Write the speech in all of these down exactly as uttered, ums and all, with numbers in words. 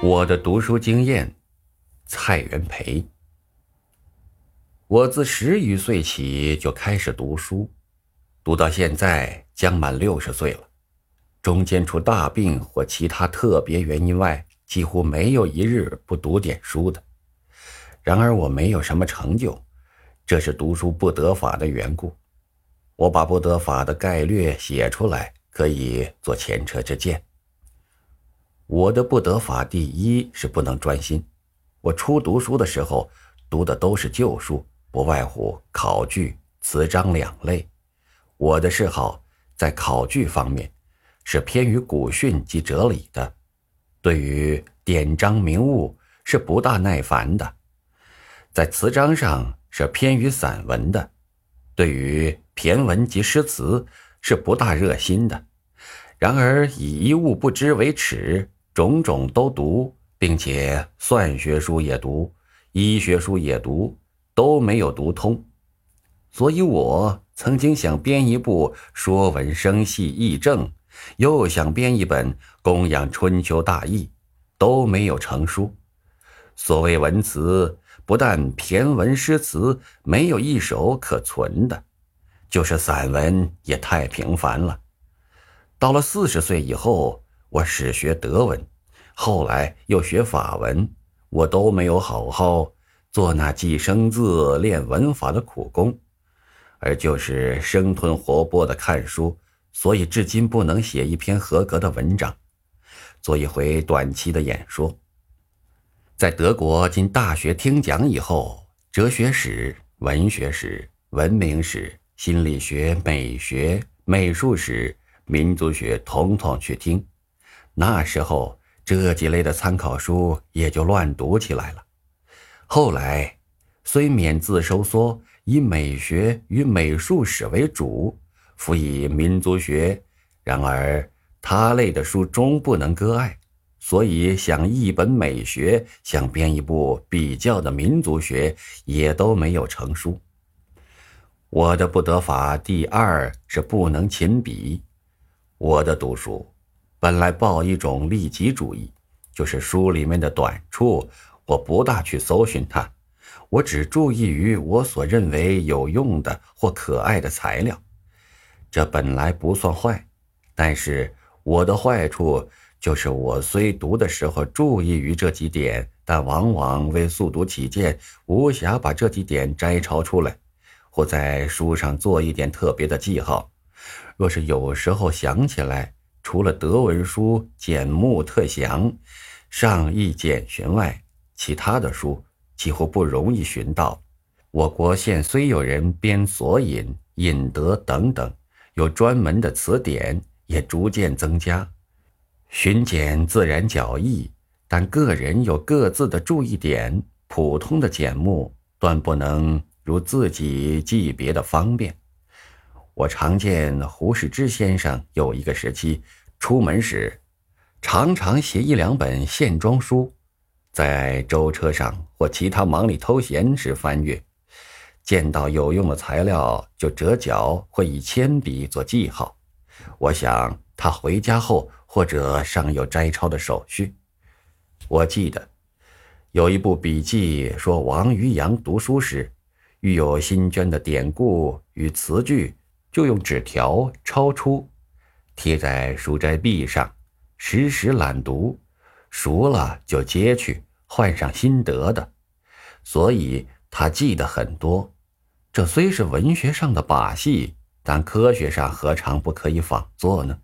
我的读书经验，蔡元培。我自十余岁起就开始读书，读到现在将满六十岁了，中间除大病或其他特别原因外，几乎没有一日不读点书的。然而我没有什么成就，这是读书不得法的缘故。我把不得法的概略写出来，可以做前车之鉴。我的不得法第一是不能专心。我初读书的时候，读的都是旧书，不外乎考据、词章两类。我的嗜好在考据方面是偏于古训及哲理的，对于典章名物是不大耐烦的；在词章上是偏于散文的，对于骈文及诗词是不大热心的。然而以一物不知为耻，种种都读，并且算学书也读，医学书也读，都没有读通。所以我曾经想编一部说文生系议政，又想编一本供养春秋大义，都没有成书。所谓文词，不但骈文诗词没有一首可存的，就是散文也太平凡了。到了四十岁以后，我始学德文，后来又学法文，我都没有好好做那记生字、练文法的苦功，而就是生吞活剥的看书，所以至今不能写一篇合格的文章，做一回短期的演说。在德国进大学听讲以后，哲学史、文学史、文明史、心理学、美学、美术史、民族学统统去听，那时候这几类的参考书也就乱读起来了。后来虽免字收缩，以美学与美术史为主，辅以民族学，然而他类的书终不能割爱，所以想一本美学，想编一部比较的民族学，也都没有成书。我的不得法第二是不能勤笔。我的读书本来抱一种利己主义，就是书里面的短处我不大去搜寻它，我只注意于我所认为有用的或可爱的材料。这本来不算坏，但是我的坏处就是我虽读的时候注意于这几点，但往往为速读起见，无暇把这几点摘抄出来，或在书上做一点特别的记号。若是有时候想起来，除了德文书简目特详、上译简询外，其他的书几乎不容易寻到。我国现虽有人编索引、引德等等，有专门的词典也逐渐增加，寻简自然较易，但个人有各自的注意点，普通的简目断不能如自己记别的方便。我常见胡适之先生有一个时期出门时常常携一两本线装书，在舟车上或其他忙里偷闲时翻阅，见到有用的材料就折角或以铅笔做记号。我想他回家后或者尚有摘抄的手续。我记得有一部笔记说王渔洋读书时，遇有新捐的典故与词句，就用纸条抄出贴在书斋壁上，时时懒读，熟了就揭去换上新得的，所以他记得很多。这虽是文学上的把戏，但科学上何尝不可以仿作呢？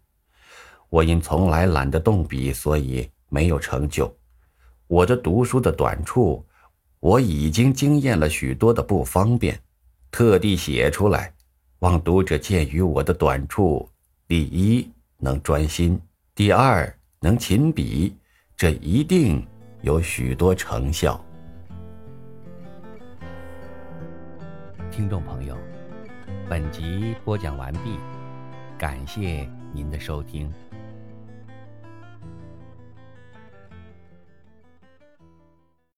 我因从来懒得动笔，所以没有成就。我的读书的短处，我已经经验了许多的不方便，特地写出来，望读者鉴于我的短处，第一能专心，第二能勤笔，这一定有许多成效。听众朋友，本集播讲完毕，感谢您的收听。